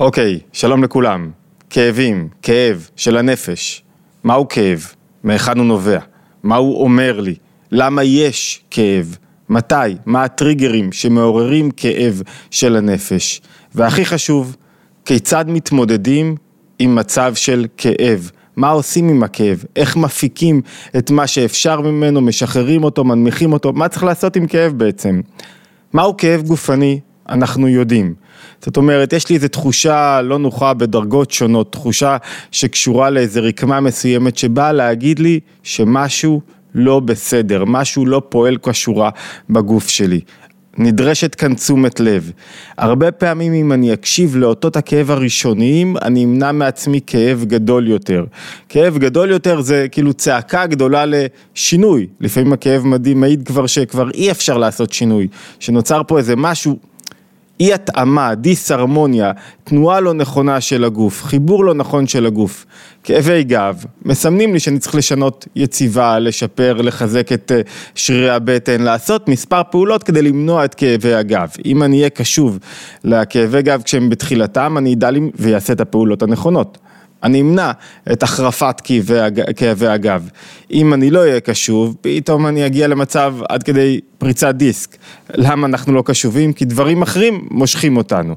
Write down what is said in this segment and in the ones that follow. אוקיי, שלום לכולם. כאבים, כאב של הנפש. מהו כאב? מאיכן הוא נובע? מה הוא אומר לי? למה יש כאב? מתי? מה הטריגרים שמעוררים כאב של הנפש? והכי חשוב, כיצד מתמודדים עם מצב של כאב? מה עושים עם הכאב? איך מפיקים את מה שאפשר ממנו, משחררים אותו, מנמיכים אותו? מה צריך לעשות עם כאב בעצם? מהו כאב גופני? אנחנו יודעים. זאת אומרת, יש לי איזו תחושה לא נוחה בדרגות שונות, תחושה שקשורה לאיזו רקמה מסוימת שבאה להגיד לי שמשהו לא בסדר, משהו לא פועל כשורה בגוף שלי. נדרשת כאן תשומת לב. הרבה פעמים אם אני אקשיב לאותות הכאב הראשוניים, אני אמנע מעצמי כאב גדול יותר. כאב גדול יותר זה כאילו צעקה גדולה לשינוי. לפעמים הכאב מדהים מעיד כבר שכבר אי אפשר לעשות שינוי, שנוצר פה איזה משהו, אי התאמה, דיסהרמוניה, תנועה לא נכונה של הגוף, חיבור לא נכון של הגוף. כאבי גב מסמנים לי שאני צריך לשנות יציבה, לשפר, לחזק את שרירי הבטן, לעשות מספר פעולות כדי למנוע את כאבי הגב. אם אני אהיה קשוב לכאבי גב כשהם בתחילתם, אני אדע לי ויעשה את הפעולות הנכונות. אני אמנע את החרפת כאבי הגב. אם אני לא אהיה קשוב, פתאום אני אגיע למצב עד כדי פריצת דיסק. למה אנחנו לא קשובים? כי דברים אחרים מושכים אותנו.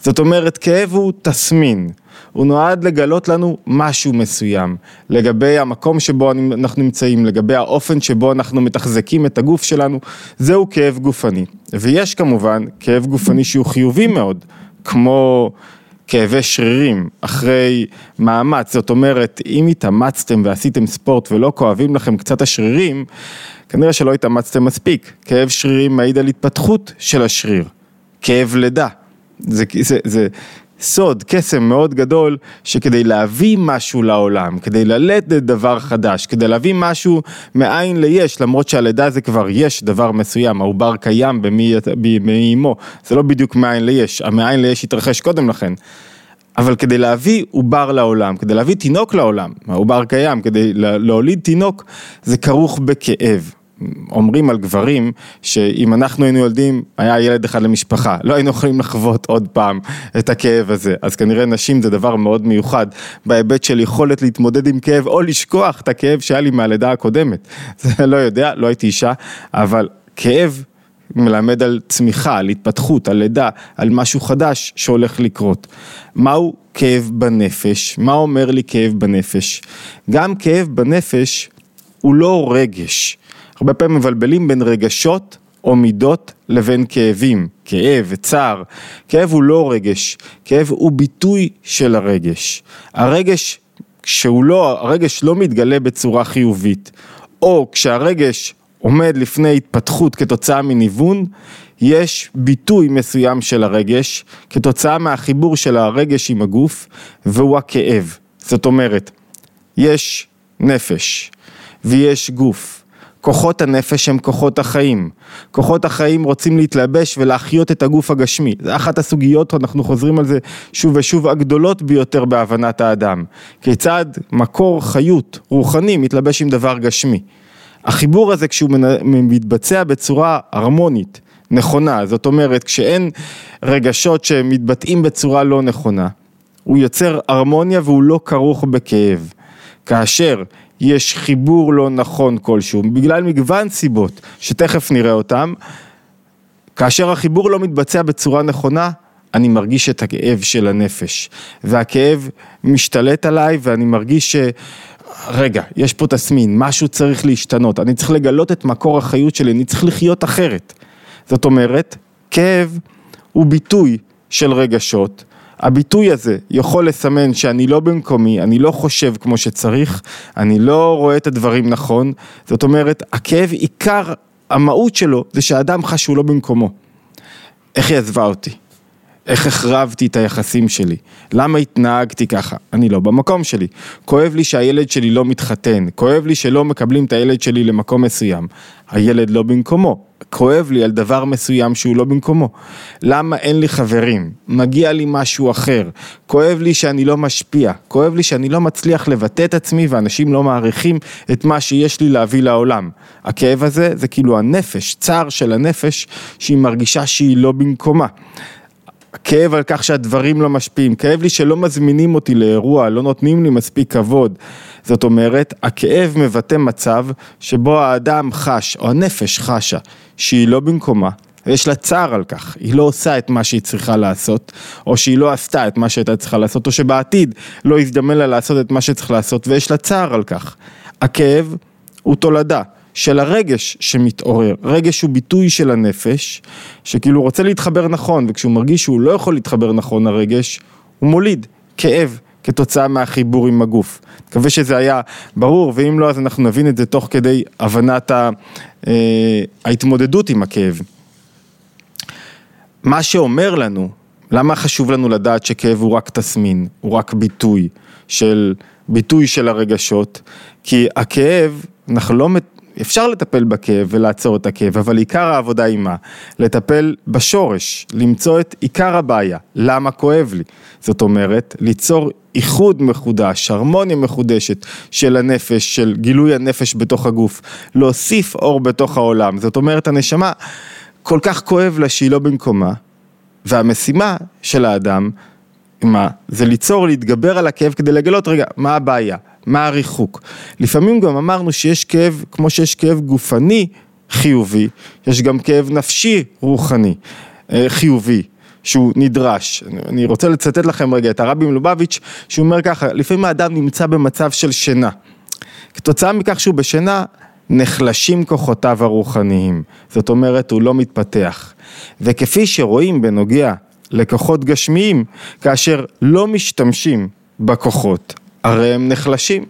זאת אומרת, כאב הוא תסמין. הוא נועד לגלות לנו משהו מסוים, לגבי המקום שבו אנחנו נמצאים, לגבי האופן שבו אנחנו מתחזקים את הגוף שלנו. זהו כאב גופני. ויש כמובן כאב גופני שהוא חיובי מאוד, כמו כאבי שרירים אחרי מאמץ. זאת אומרת, אם התאמצתם ועשיתם ספורט ולא כואבים לכם קצת השרירים, כנראה שלא התאמצתם מספיק. כאב שרירים מעיד על התפתחות של השריר. כאב לידה. זה סוד, קסם מאוד גדול, שכדי להביא משהו לעולם, כדי ללדת דבר חדש, כדי להביא משהו מאין ליש, למרות שהלידה זה כבר יש דבר מסוים, העובר קיים במאימו, זה לא בדיוק מאין ליש, המאין ליש יתרחש קודם לכן, אבל כדי להביא עובר לעולם, כדי להביא תינוק לעולם, העובר קיים, כדי להוליד תינוק, זה כרוך בכאב. אומרים על גברים שאם אנחנו היינו ילדים, היה ילד אחד למשפחה, לא היינו יכולים לחוות עוד פעם את הכאב הזה. אז כנראה נשים זה דבר מאוד מיוחד, בהיבט של יכולת להתמודד עם כאב, או לשכוח את הכאב שהיה לי מהלידה הקודמת. זה לא יודע, לא הייתי אישה, אבל כאב מלמד על צמיחה, על התפתחות, על לידה, על משהו חדש שהולך לקרות. מהו כאב בנפש? מה אומר לי כאב בנפש? גם כאב בנפש הוא לא רגש. הרבה פעמים מבלבלים בין רגשות או מידות לבין כאבים, כאב וצער. כאב הוא לא רגש, כאב הוא ביטוי של הרגש. הרגש לא מתגלה בצורה חיובית, או כשהרגש עומד לפני התפתחות כתוצאה מניוון, יש ביטוי מסוים של הרגש, כתוצאה מהחיבור של הרגש עם הגוף, והוא הכאב. זאת אומרת, יש נפש ויש גוף. כוחות הנפש הם כוחות החיים. כוחות החיים רוצים להתלבש ולהחיות את הגוף הגשמי. זה אחת הסוגיות, אנחנו חוזרים על זה שוב ושוב, הגדולות ביותר בהבנת האדם. כיצד מקור חיות רוחני מתלבש עם דבר גשמי. החיבור הזה כשהוא מתבצע בצורה הרמונית, נכונה, זאת אומרת כשאין רגשות שמתבטאים בצורה לא נכונה, הוא יוצר הרמוניה והוא לא כרוך בכאב. כאשר יש חיבור לא נכון כלשהו, בגלל מגוון סיבות, שתכף נראה אותם, כאשר החיבור לא מתבצע בצורה נכונה, אני מרגיש את הכאב של הנפש, והכאב משתלט עליי, ואני מרגיש רגע, יש פה תסמין, משהו צריך להשתנות, אני צריך לגלות את מקור החיות שלי, אני צריך לחיות אחרת. זאת אומרת, כאב הוא ביטוי של רגשות, הביטוי הזה יכול לסמן שאני לא במקומי, אני לא חושב כמו שצריך, אני לא רואה את הדברים נכון. זאת אומרת, הכאב עיקר המהות שלו זה שהאדם חש שהוא לא במקומו. איך היא עזבה אותי? איך החרבתי את היחסים שלי? למה התנהגתי ככה? אני לא במקום שלי. כואב לי שהילד שלי לא מתחתן, כואב לי שלא מקבלים את הילד שלי למקום מסוים. הילד לא במקומו. כואב לי על דבר מסוים שהוא לא במקומו. למה אין לי חברים? מגיע לי משהו אחר. כואב לי שאני לא משפיע. כואב לי שאני לא מצליח לבטא את עצמי, ואנשים לא מעריכים את מה שיש לי להביא לעולם. הכאב הזה זה כאילו הנפש, צער של הנפש, שהיא מרגישה שהיא לא במקומה. כאב על כך שהדברים לא משפיעים, כאב לי שלא מזמינים אותי לאירוע, לא נותנים לי מספיק כבוד. זאת אומרת, הכאב מבטא מצב שבו האדם חש, או הנפש חשה, שהיא לא במקומה, יש לה צער על כך, היא לא עושה את מה שהיא צריכה לעשות, או שהיא לא עשתה את מה שהייתה צריכה לעשות, או שבעתיד לא הזדמן לה לעשות את מה שצריך לעשות, ויש לה צער על כך. הכאב הוא תולדה של הרגש שמתעורר. רגש הוא ביטוי של הנפש, שכאילו רוצה להתחבר נכון, וכשהוא מרגיש שהוא לא יכול להתחבר נכון, הרגש הוא מוליד כאב, כתוצאה מהחיבור עם הגוף. מקווה שזה היה ברור, ואם לא, אז אנחנו נבין את זה תוך כדי הבנת ההתמודדות עם הכאב. מה שאומר לנו, למה חשוב לנו לדעת שכאב הוא רק תסמין, הוא רק ביטוי של הרגשות, כי הכאב, אנחנו לא אפשר לטפל בכאב ולעצור את הכאב, אבל עיקר העבודה היא מה? לטפל בשורש, למצוא את עיקר הבעיה, למה כואב לי? זאת אומרת, ליצור איחוד מחודש, הרמוניה מחודשת של הנפש, של גילוי הנפש בתוך הגוף, להוסיף אור בתוך העולם, זאת אומרת, הנשמה כל כך כואב לה שהיא לא במקומה, והמשימה של האדם, מה? זה ליצור, להתגבר על הכאב כדי לגלות, רגע, מה הבעיה? מה הריחוק? לפעמים גם אמרנו שיש כאב, כמו שיש כאב גופני חיובי, יש גם כאב נפשי רוחני חיובי, שהוא נדרש. אני רוצה לצטט לכם רגע את הרבי מלובביץ' שהוא אומר ככה, לפעמים האדם נמצא במצב של שינה. כתוצאה מכך שהוא בשינה, נחלשים כוחותיו הרוחניים. זאת אומרת, הוא לא מתפתח. וכפי שרואים בנוגע לכוחות גשמיים, כאשר לא משתמשים בכוחות, הרי הם נחלשים.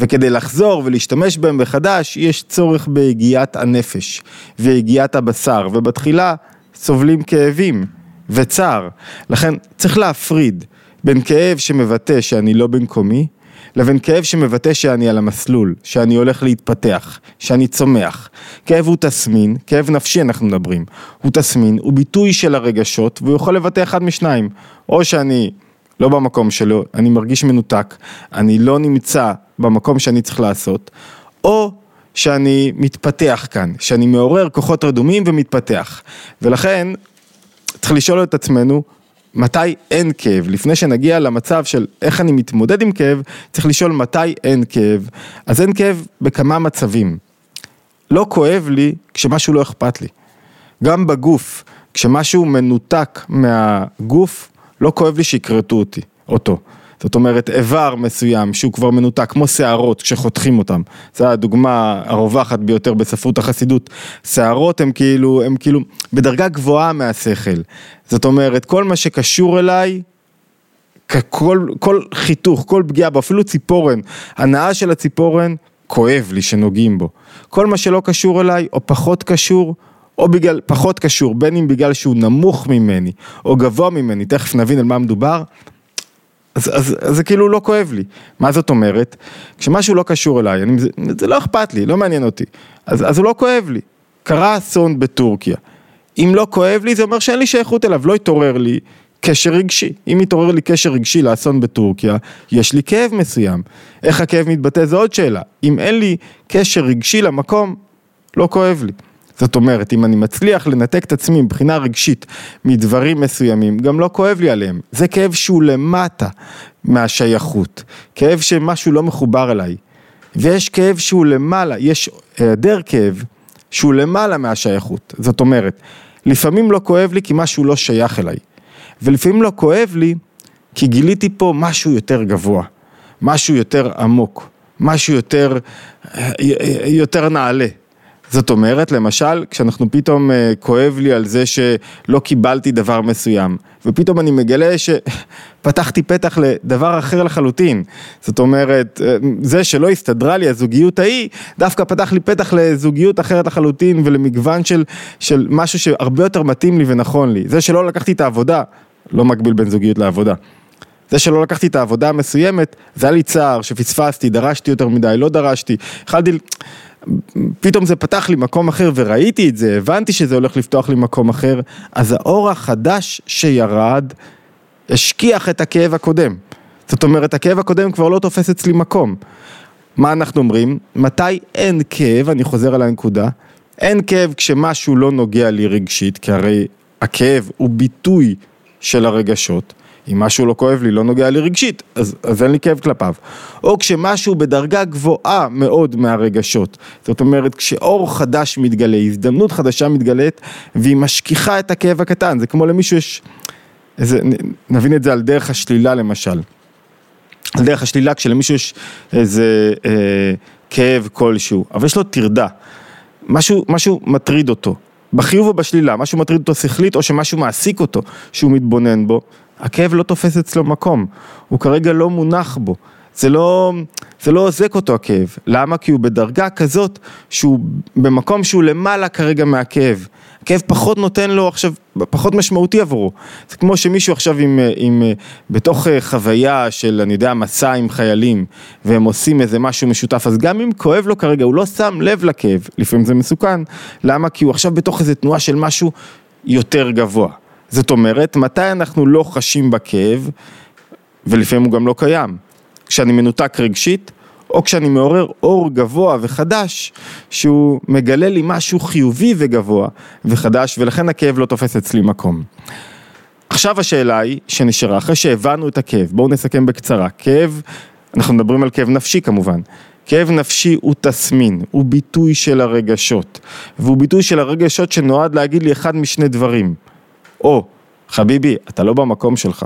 וכדי לחזור ולהשתמש בהם בחדש, יש צורך בהגיעת הנפש, והגיעת הבשר, ובתחילה סובלים כאבים וצער. לכן צריך להפריד בין כאב שמבטא שאני לא במקומי, לבין כאב שמבטא שאני על המסלול, שאני הולך להתפתח, שאני צומח. כאב הוא תסמין, כאב נפשי אנחנו מדברים, הוא תסמין, הוא ביטוי של הרגשות, והוא יכול לבטא אחד משניים, או שאני לא במקום שלו, אני מרגיש מנותק, אני לא נמצא במקום שאני צריך לעשות, או שאני מתפתח כאן, שאני מעורר כוחות רדומים ומתפתח. ולכן, צריך לשאול את עצמנו, מתי אין כאב? לפני שנגיע למצב של איך אני מתמודד עם כאב, צריך לשאול מתי אין כאב. אז אין כאב בכמה מצבים. לא כואב לי כשמשהו לא אכפת לי. גם בגוף, כשמשהו מנותק מהגוף, לא כואב לי שיקרטו אותו. זאת אומרת, איבר מסוים שהוא כבר מנותק, כמו שערות כשחותכים אותם. זו הדוגמה הרווחת ביותר בספרות החסידות. שערות הם כאילו בדרגה גבוהה מהשכל. זאת אומרת, כל מה שקשור אליי, כל חיתוך, כל פגיעה, אפילו ציפורן, הנאה של הציפורן, כואב לי שנוגעים בו. כל מה שלא קשור אליי, או פחות קשור, או בגלל פחות קשור, בין אם בגלל שהוא נמוך ממני, או גבוה ממני, תכף נבין על מה מדובר, אז זה כאילו לא כואב לי. מה זאת אומרת? כשמשהו לא קשור אליי, זה לא אכפת לי, לא מעניין אותי. אז הוא לא כואב לי. קרה אסון בטורקיה. אם לא כואב לי, זה אומר שאין לי שייכות אליו, לא יתעורר לי קשר רגשי. אם יתעורר לי קשר רגשי לאסון בטורקיה, יש לי כאב מסוים. איך הכאב מתבטא, זו עוד שאלה. אם אין לי קשר רגשי למקום, לא כואב לי. זאת אומרת, אם אני מצליח לנתק את עצמי מבחינה רגשית מדברים מסוימים, גם לא כואב לי עליהם. זה כאב שהוא למטה מהשייכות. כאב שמשהו לא מחובר אליי. ויש כאב שהוא למעלה, יש היעדר כאב שהוא למעלה מהשייכות. זאת אומרת, לפעמים לא כואב לי כי משהו לא שייך אליי. ולפעמים לא כואב לי כי גיליתי פה משהו יותר גבוה, משהו יותר עמוק, משהו יותר נעלה. זאת אומרת, למשל, כשאנחנו פתאום כואב לי על זה שלא קיבלתי דבר מסוים, ופתאום אני מגלה שפתחתי פתח לדבר אחר לחלוטין. זאת אומרת, זה שלא הסתדרה לי הזוגיות ההיא, דווקא פתח לי פתח לזוגיות אחרת לחלוטין, ולמגוון של משהו שהרבה יותר מתאים לי ונכון לי. זה שלא לקחתי את העבודה, לא מקביל בין זוגיות לעבודה. זה שלא לקחתי את העבודה המסוימת, זה היה לי צער שפספסתי, דרשתי יותר מדי, לא דרשתי, פתאום זה פתח לי מקום אחר וראיתי את זה, הבנתי שזה הולך לפתוח לי מקום אחר, אז האור החדש שירד, השכיח את הכאב הקודם. זאת אומרת, הכאב הקודם כבר לא תופס אצלי מקום. מה אנחנו אומרים? מתי אין כאב, אני חוזר על הנקודה, אין כאב כשמשהו לא נוגע לי רגשית, כי הרי הכאב הוא ביטוי של הרגשות. אם משהו לא כואב לי, לא נוגע לי רגשית, אז אין לי כאב כלפיו. או כשמשהו בדרגה גבוהה מאוד מהרגשות. זאת אומרת, כשאור חדש מתגלה, הזדמנות חדשה מתגלית, והיא משכיחה את הכאב הקטן. זה כמו למישהו יש... נבין את זה על דרך השלילה למשל. על דרך השלילה, כשלמישהו יש איזה כאב כלשהו, אבל יש לו תרדה. משהו מטריד אותו. בחיוב או בשלילה, משהו מטריד אותו שכלית, או שמשהו מעסיק אותו, שהוא מתבונן בו, הכאב לא תופס אצלו מקום, הוא כרגע לא מונח בו, זה לא עוזק אותו הכאב, למה? כי הוא בדרגה כזאת, שהוא במקום שהוא למעלה כרגע מהכאב, הכאב פחות נותן לו עכשיו, פחות משמעותי עבורו, זה כמו שמישהו עכשיו בתוך חוויה של, אני יודע, מסע עם חיילים, והם עושים איזה משהו משותף, אז גם אם כואב לו כרגע, הוא לא שם לב לכאב, לפעמים זה מסוכן, למה? כי הוא עכשיו בתוך איזה תנועה של משהו יותר גבוה, זאת אומרת, מתי אנחנו לא חשים בכאב, ולפעמים הוא גם לא קיים, כשאני מנותק רגשית, או כשאני מעורר אור גבוה וחדש, שהוא מגלה לי משהו חיובי וגבוה וחדש, ולכן הכאב לא תופס אצלי מקום. עכשיו השאלה היא שנשארה, אחרי שהבנו את הכאב, בואו נסכם בקצרה, כאב, אנחנו מדברים על כאב נפשי כמובן, כאב נפשי הוא תסמין, הוא ביטוי של הרגשות, והוא ביטוי של הרגשות שנועד להגיד לי אחד משני דברים, או, חביבי, אתה לא במקום שלך,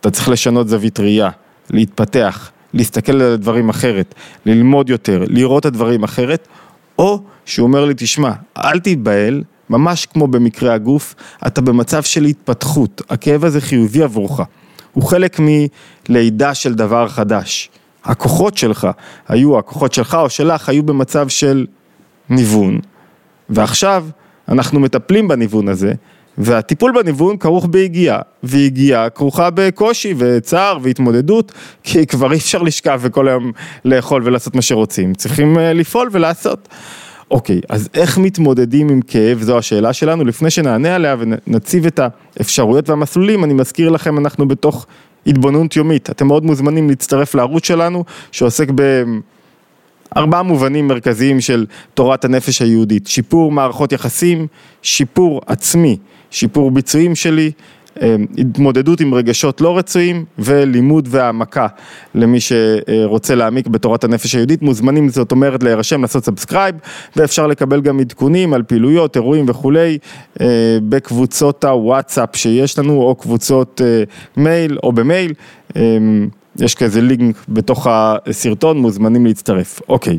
אתה צריך לשנות זווית ראייה, להתפתח, להסתכל על הדברים אחרת, ללמוד יותר, לראות את הדברים אחרת, או שהוא אומר לי, תשמע, אל תתבהל, ממש כמו במקרה הגוף, אתה במצב של התפתחות, הכאב הזה חיובי עבורך, הוא חלק מלידה של דבר חדש, הכוחות שלך או שלך היו במצב של ניוון, ועכשיו אנחנו מטפלים בניוון הזה, והטיפול בניוון כרוך בהגיעה, והגיעה כרוכה בקושי וצער והתמודדות, כי כבר אי אפשר לשכב וכל היום לאכול ולעשות מה שרוצים, צריכים לפעול ולעשות. אוקיי, אז איך מתמודדים עם כאב? זו השאלה שלנו, לפני שנענה עליה ונציב את האפשרויות והמסלולים, אני מזכיר לכם, אנחנו בתוך התבוננות יומית, אתם מאוד מוזמנים להצטרף לערוץ שלנו, שעוסק ב... 4 מובנים מרכזיים של תורת הנפש היהודית, שיפור מערכות יחסים, שיפור עצמי, שיפור ביצועים שלי, התמודדות עם רגשות לא רצויים, ולימוד והעמקה. למי שרוצה להעמיק בתורת הנפש היהודית, מוזמנים, זאת אומרת, להירשם, לעשות סאבסקרייב, ואפשר לקבל גם עדכונים על פעילויות, אירועים וכולי, בקבוצות הוואטסאפ שיש לנו, או קבוצות מייל, או במייל, יש כזה לינק בתוך הסרטון, מוזמנים להצטרף. אוקיי.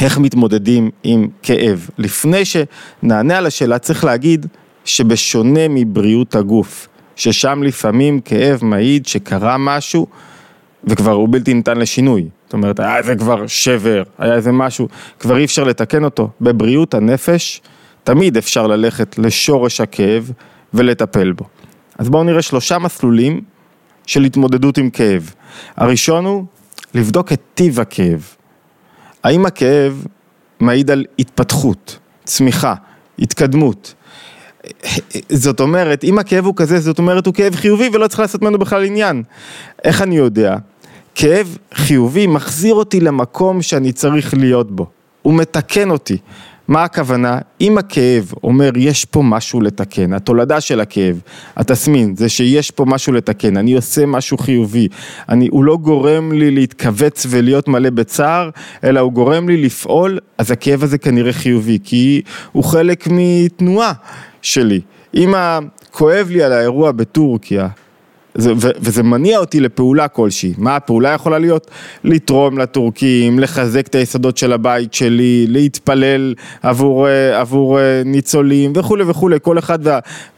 איך מתמודדים עם כאב? לפני שנענה על השאלה, צריך להגיד שבשונה מבריאות הגוף, ששם לפעמים כאב מעיד שקרה משהו, וכבר הוא בלתי ניתן לשינוי. זאת אומרת, היה זה כבר שבר, היה איזה משהו, כבר אי אפשר לתקן אותו. בבריאות הנפש, תמיד אפשר ללכת לשורש הכאב ולטפל בו. אז בואו נראה 3 מסלולים, של התמודדות עם כאב. הראשון הוא לבדוק את טיב הכאב. האם הכאב מעיד על התפתחות, צמיחה, התקדמות? זאת אומרת, אם הכאב הוא כזה, זאת אומרת הוא כאב חיובי ולא צריך לעשות ממנו בכלל עניין. איך אני יודע? כאב חיובי מחזיר אותי למקום שאני צריך להיות בו. הוא מתקן אותי. מה הכוונה? אם הכאב אומר יש פה משהו לתקן, התולדה של הכאב, התסמין, זה שיש פה משהו לתקן, אני עושה משהו חיובי, הוא לא גורם לי להתכווץ ולהיות מלא בצער, אלא הוא גורם לי לפעול, אז הכאב הזה כנראה חיובי, כי הוא חלק מתנועה שלי. אם כואב לי על האירוע בטורקיה, וזה מניע אותי לפעולה כלשהי. מה הפעולה יכולה להיות? לתרום לטורקים, לחזק את היסודות של הבית שלי, להתפלל עבור ניצולים וכו' וכו', כל אחד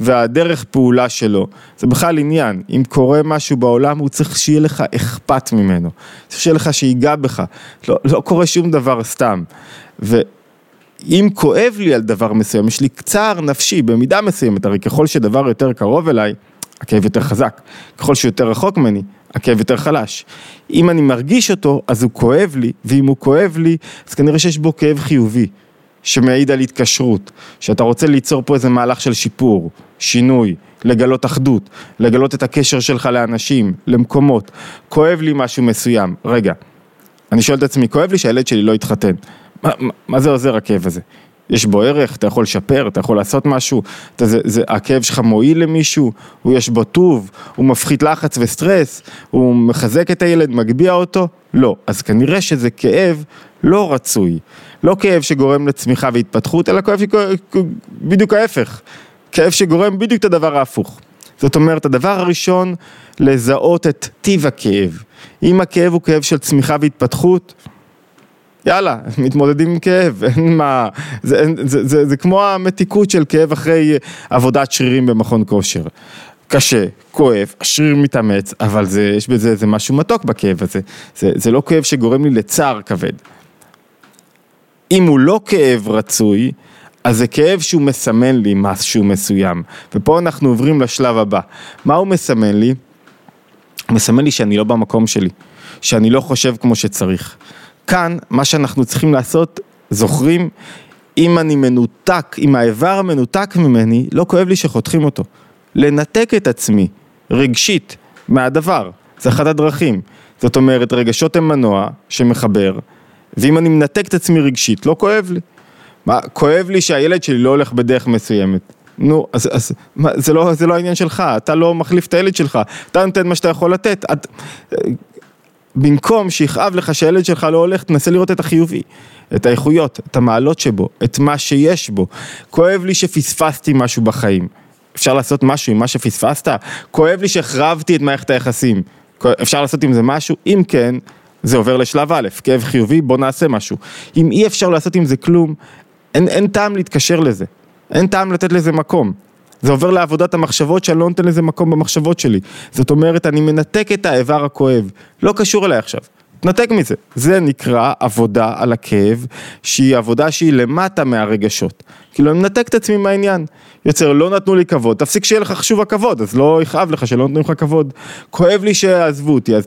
והדרך פעולה שלו. זה בכלל עניין. אם קורה משהו בעולם, הוא צריך שיהיה לך אכפת ממנו. צריך שיהיה לך שיגע בך. לא קורה שום דבר סתם. אם כואב לי על דבר מסוים, יש לי צער נפשי במידה מסוימת, הרי ככל שדבר יותר קרוב אליי, הכאב יותר חזק, ככל שיותר רחוק ממני, הכאב יותר חלש. אם אני מרגיש אותו, אז הוא כואב לי, ואם הוא כואב לי, אז כנראה שיש בו כאב חיובי, שמעיד על התקשרות, שאתה רוצה ליצור פה איזה מהלך של שיפור, שינוי, לגלות אחדות, לגלות את הקשר שלך לאנשים, למקומות. כואב לי משהו מסוים. רגע, אני שואל את עצמי, כואב לי שהילד שלי לא יתחתן. מה זה עוזר הכאב הזה? יש בו ערך, אתה יכול לשפר, אתה יכול לעשות משהו, הכאב שלך מועיל למישהו, הוא יש בו טוב, הוא מפחית לחץ וסטרס, הוא מחזק את הילד, מגביע אותו, לא. אז כנראה שזה כאב לא רצוי, לא כאב שגורם לצמיחה והתפתחות, אלא כאב בדיוק ההפך, כאב שגורם בדיוק את הדבר ההפוך. זאת אומרת, הדבר הראשון, לזהות את טיב הכאב. אם הכאב הוא כאב של צמיחה והתפתחות, יאללה, מתמודדים עם כאב, אין מה, זה כמו המתיקות של כאב אחרי עבודת שרירים במכון כושר. קשה, כואב, השריר מתאמץ, אבל יש בזה משהו מתוק בכאב הזה. זה לא כאב שגורם לי לצער כבד. אם הוא לא כאב רצוי, אז זה כאב שהוא מסמן לי משהו מסוים. ופה אנחנו עוברים לשלב הבא. מה הוא מסמן לי? הוא מסמן לי שאני לא במקום שלי, שאני לא חושב כמו שצריך. כאן, מה שאנחנו צריכים לעשות, זוכרים, אם אני מנותק, אם האיבר מנותק ממני, לא כואב לי שחותכים אותו. לנתק את עצמי, רגשית, מהדבר. זה אחת הדרכים. זאת אומרת, רגשות הם מנוע שמחבר, ואם אני מנתק את עצמי רגשית, לא כואב לי. מה, כואב לי שהילד שלי לא הולך בדרך מסוימת. נו, אז מה, זה לא העניין שלך, אתה לא מחליף את הילד שלך, אתה נותן מה שאתה יכול לתת. במקום שיכאב לך שהילד שלך לא הולך, תנסה לראות את החיובי, את האיכויות, את המעלות שבו, את מה שיש בו. כואב לי שפספסתי משהו בחיים. אפשר לעשות משהו עם מה שפספסת? כואב לי שהחרבתי את מערכת היחסים. אפשר לעשות עם זה משהו? אם כן, זה עובר לשלב א', כאב חיובי, בוא נעשה משהו. אם אי אפשר לעשות עם זה כלום, אין טעם להתקשר לזה. אין טעם לתת לזה מקום. זה עובר לעבודת המחשבות שאני לא נותן לזה מקום במחשבות שלי. זאת אומרת, אני מנתק את האיבר הכואב. לא קשור אליי עכשיו. תנתק מזה. זה נקרא עבודה על הכאב, שהיא עבודה שהיא למטה מהרגשות. כאילו, אני מנתק את עצמי מהעניין. יוצר, לא נתנו לי כבוד. תפסיק שיהיה לך חשוב הכבוד, אז לא יכאב לך שלא נתנו לך כבוד. כואב לי שעזבו אותי, אז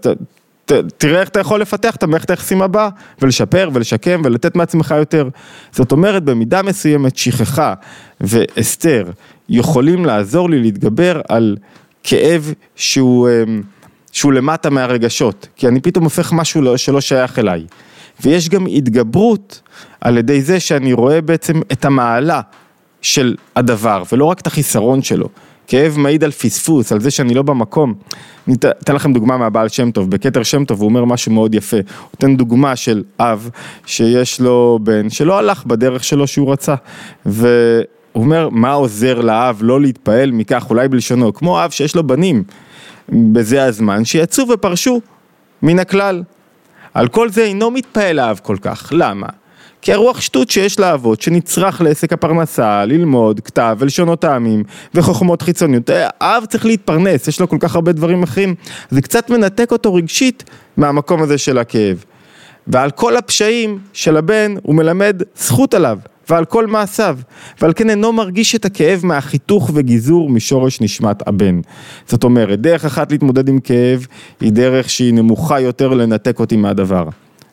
תראה איך אתה יכול לפתח את המערכת היחסים הבאה, ולשפר ולשקם ולתת מעצמך יותר. זאת אומרת, במידה מסוימת, שכחה ואסתר יכולים לעזור לי להתגבר על כאב שהוא למטה מהרגשות, כי אני פתאום הופך משהו שלא שייך אליי. ויש גם התגברות על ידי זה שאני רואה בעצם את המעלה של הדבר, ולא רק את החיסרון שלו. כאב מעיד על פספוס, על זה שאני לא במקום. אני אתן לכם דוגמה מהבעל שם טוב, בכתר שם טוב, הוא אומר משהו מאוד יפה. הוא נותן דוגמה של אב, שיש לו בן, שלא הלך בדרך שלו שהוא רצה. והוא אומר, מה עוזר לאב לא להתפעל מכך, אולי בלשונו, כמו אב שיש לו בנים, בזה הזמן שיצאו ופרשו מן הכלל. על כל זה אינו מתפעל האב כל כך, למה? כי הרוח שטות שיש לעבוד, שנצרח לעסק הפרנסה, ללמוד, כתב, ולשונות העמים, וחוכמות חיצוניות. האב צריך להתפרנס, יש לו כל כך הרבה דברים אחרים. זה קצת מנתק אותו רגשית מהמקום הזה של הכאב. ועל כל הפשעים של הבן, הוא מלמד זכות עליו, ועל כל מעשיו. ועל כן אינו מרגיש את הכאב מהחיתוך וגיזור משורש נשמת הבן. זאת אומרת, דרך אחת להתמודד עם כאב, היא דרך שהיא נמוכה יותר לנתק אותי מהדבר.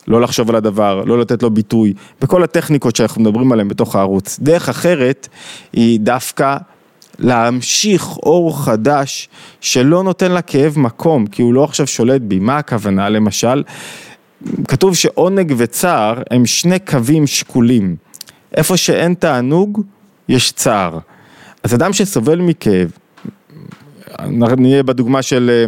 לא לחשוב על הדבר, לא לתת לו ביטוי, בכל הטכניקות שאנחנו מדברים עליהן בתוך הערוץ. דרך אחרת היא דווקא להמשיך אור חדש שלא נותן לכאב מקום, כי הוא לא עכשיו שולט בי. מה הכוונה? למשל, כתוב שעונג וצער הם שני קווים שקולים. איפה שאין תענוג, יש צער. אז אדם שסובל מכאב, נהיה בדוגמה של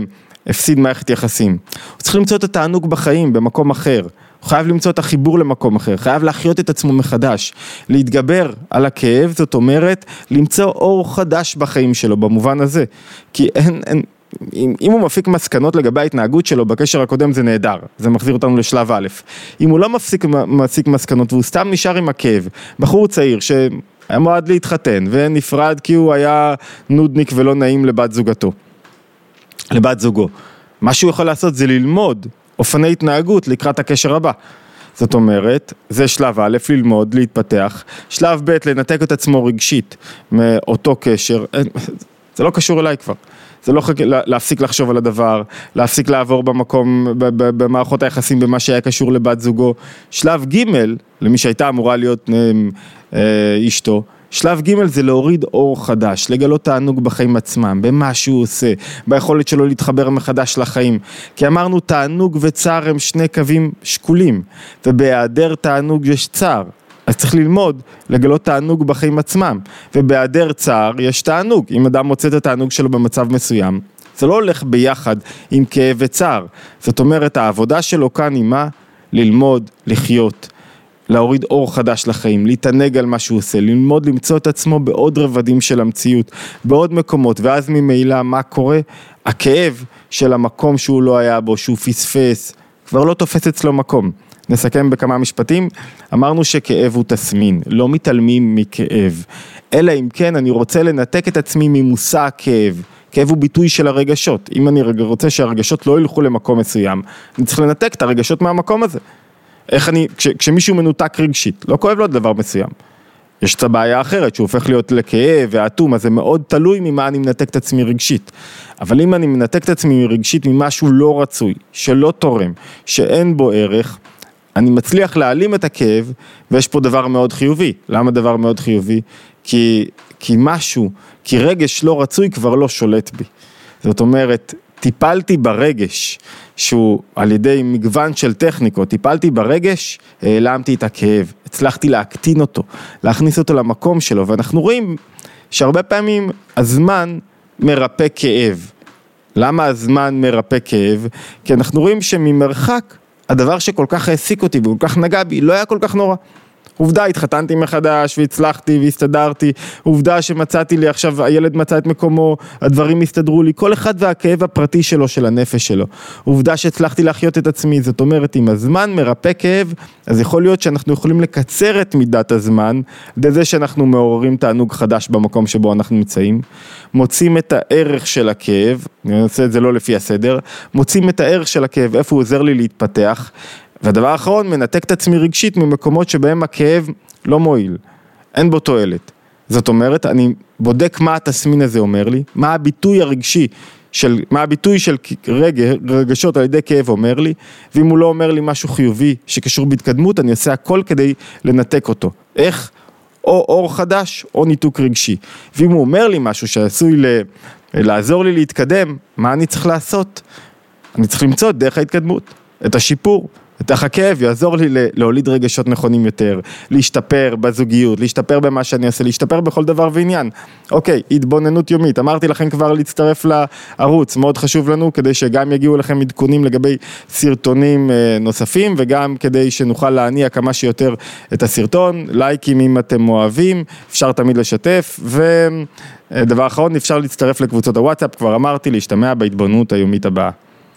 הפסיד מערכת יחסים. הוא צריך למצוא את התענוג בחיים במקום אחר. הוא חייב למצוא את החיבור למקום אחר. חייב להחיות את עצמו מחדש. להתגבר על הכאב, זאת אומרת, למצוא אור חדש בחיים שלו, במובן הזה. כי אם הוא מפיק מסקנות לגבי ההתנהגות שלו, בקשר הקודם זה נהדר. זה מחזיר אותנו לשלב א'. אם הוא לא מפסיק מסקנות, והוא סתם נשאר עם הכאב, בחור צעיר שהיה מועד להתחתן, ונפרד כי הוא היה נודניק ולא נעים לבת זוגו. מה שהוא יכול לעשות זה ללמוד אופני התנהגות לקראת הקשר הבא. זאת אומרת, זה שלב א', ללמוד, להתפתח. שלב ב', לנתק את עצמו רגשית מאותו קשר. זה לא קשור אליי כבר. זה לא להפסיק לחשוב על הדבר, להפסיק לעבור במקום, במערכות היחסים, במה שהיה קשור לבת זוגו. שלב ג', למי שהייתה אמורה להיות אשתו, שלב ג' זה להוריד אור חדש, לגלות תענוג בחיים עצמם, במה שהוא עושה, ביכולת שלו להתחבר מחדש לחיים. כי אמרנו, תענוג וצער הם שני קווים שקולים, ובהיעדר תענוג יש צער. אז צריך ללמוד, לגלות תענוג בחיים עצמם, ובהיעדר צער יש תענוג, אם אדם מוצא את התענוג שלו במצב מסוים, זה לא הולך ביחד עם כאב וצער, זאת אומרת העבודה שלו כאן היא מה? ללמוד, לחיות, להוריד אור חדש לחיים, להתענג על מה שהוא עושה, ללמוד למצוא את עצמו בעוד רבדים של המציאות, בעוד מקומות, ואז ממילא מה קורה? הכאב של המקום שהוא לא היה בו, שהוא פספס, כבר לא תופס אצלו מקום. נסכם בכמה משפטים, אמרנו שכאב הוא תסמין, לא מתעלמים מכאב, אלא אם כן אני רוצה לנתק את עצמי ממושא הכאב, כאב הוא ביטוי של הרגשות, אם אני רוצה שהרגשות לא ילכו למקום מסוים, אני צריך לנתק את הרגשות מהמקום הזה, איך אני, כשמישהו מנותק רגשית, לא כואב לו דבר מסוים, יש את הבעיה אחרת שהוא הופך להיות לכאב והאטום, אז זה מאוד תלוי ממה אני מנתק את עצמי רגשית. אבל אם אני מנתק את עצמי רגשית ממשהו לא רצוי, שלא תורם, שאין בו ערך, אני מצליח להעלים את הכאב, ויש פה דבר מאוד חיובי. למה דבר מאוד חיובי? כי רגש לא רצוי כבר לא שולט בי. זאת אומרת, טיפלתי ברגש, שהוא על ידי מגוון של טכניקות, טיפלתי ברגש, העלמתי את הכאב, הצלחתי להקטין אותו, להכניס אותו למקום שלו, ואנחנו רואים שהרבה פעמים הזמן מרפא כאב. למה הזמן מרפא כאב? כי אנחנו רואים שממרחק, הדבר שכל כך העסיק אותי וכל כך נגע בי, לא היה כל כך נורא. עובדה, התחתנתי מחדש והצלחתי והסתדרתי, עובדה שמצאתי לי עכשיו, הילד מצא את מקומו, הדברים הסתדרו לי, כל אחד והכאב הפרטי שלו, של הנפש שלו. עובדה שהצלחתי להחיות את עצמי, זאת אומרת, אם הזמן מרפא כאב, אז יכול להיות שאנחנו יכולים לקצר את מידת הזמן, לזה שאנחנו מעוררים תענוג חדש במקום שבו אנחנו נמצאים, מוצאים את הערך של הכאב, אני עושה את זה לא לפי הסדר, מוצאים את הערך של הכאב, איפה הוא עוזר לי להתפתח, והדבר האחרון, מנתק את עצמי רגשית ממקומות שבהם הכאב לא מועיל, אין בו תועלת. זאת אומרת, אני בודק מה התסמין הזה אומר לי, מה הביטוי הרגשי, מה הביטוי של רגשות על ידי כאב אומר לי, ואם הוא לא אומר לי משהו חיובי שקשור בהתקדמות, אני אעשה הכל כדי לנתק אותו. איך? או אור חדש או ניתוק רגשי. ואם הוא אומר לי משהו שעשוי לעזור לי להתקדם, מה אני צריך לעשות? אני צריך למצוא את דרך ההתקדמות, את השיפור. את הכאב יעזור לי להוליד רגשות נכונים יותר, להשתפר בזוגיות, להשתפר במה שאני עושה, להשתפר בכל דבר ועניין. אוקיי, התבוננות יומית, אמרתי לכם כבר להצטרף לערוץ, מאוד חשוב לנו כדי שגם יגיעו לכם עדכונים לגבי סרטונים נוספים, וגם כדי שנוכל להניע כמה שיותר את הסרטון, לייקים אם אתם אוהבים, אפשר תמיד לשתף, ודבר אחרון, אפשר להצטרף לקבוצות הוואטסאפ, כבר אמרתי, להשתמע בהתבוננות היומית הבאה.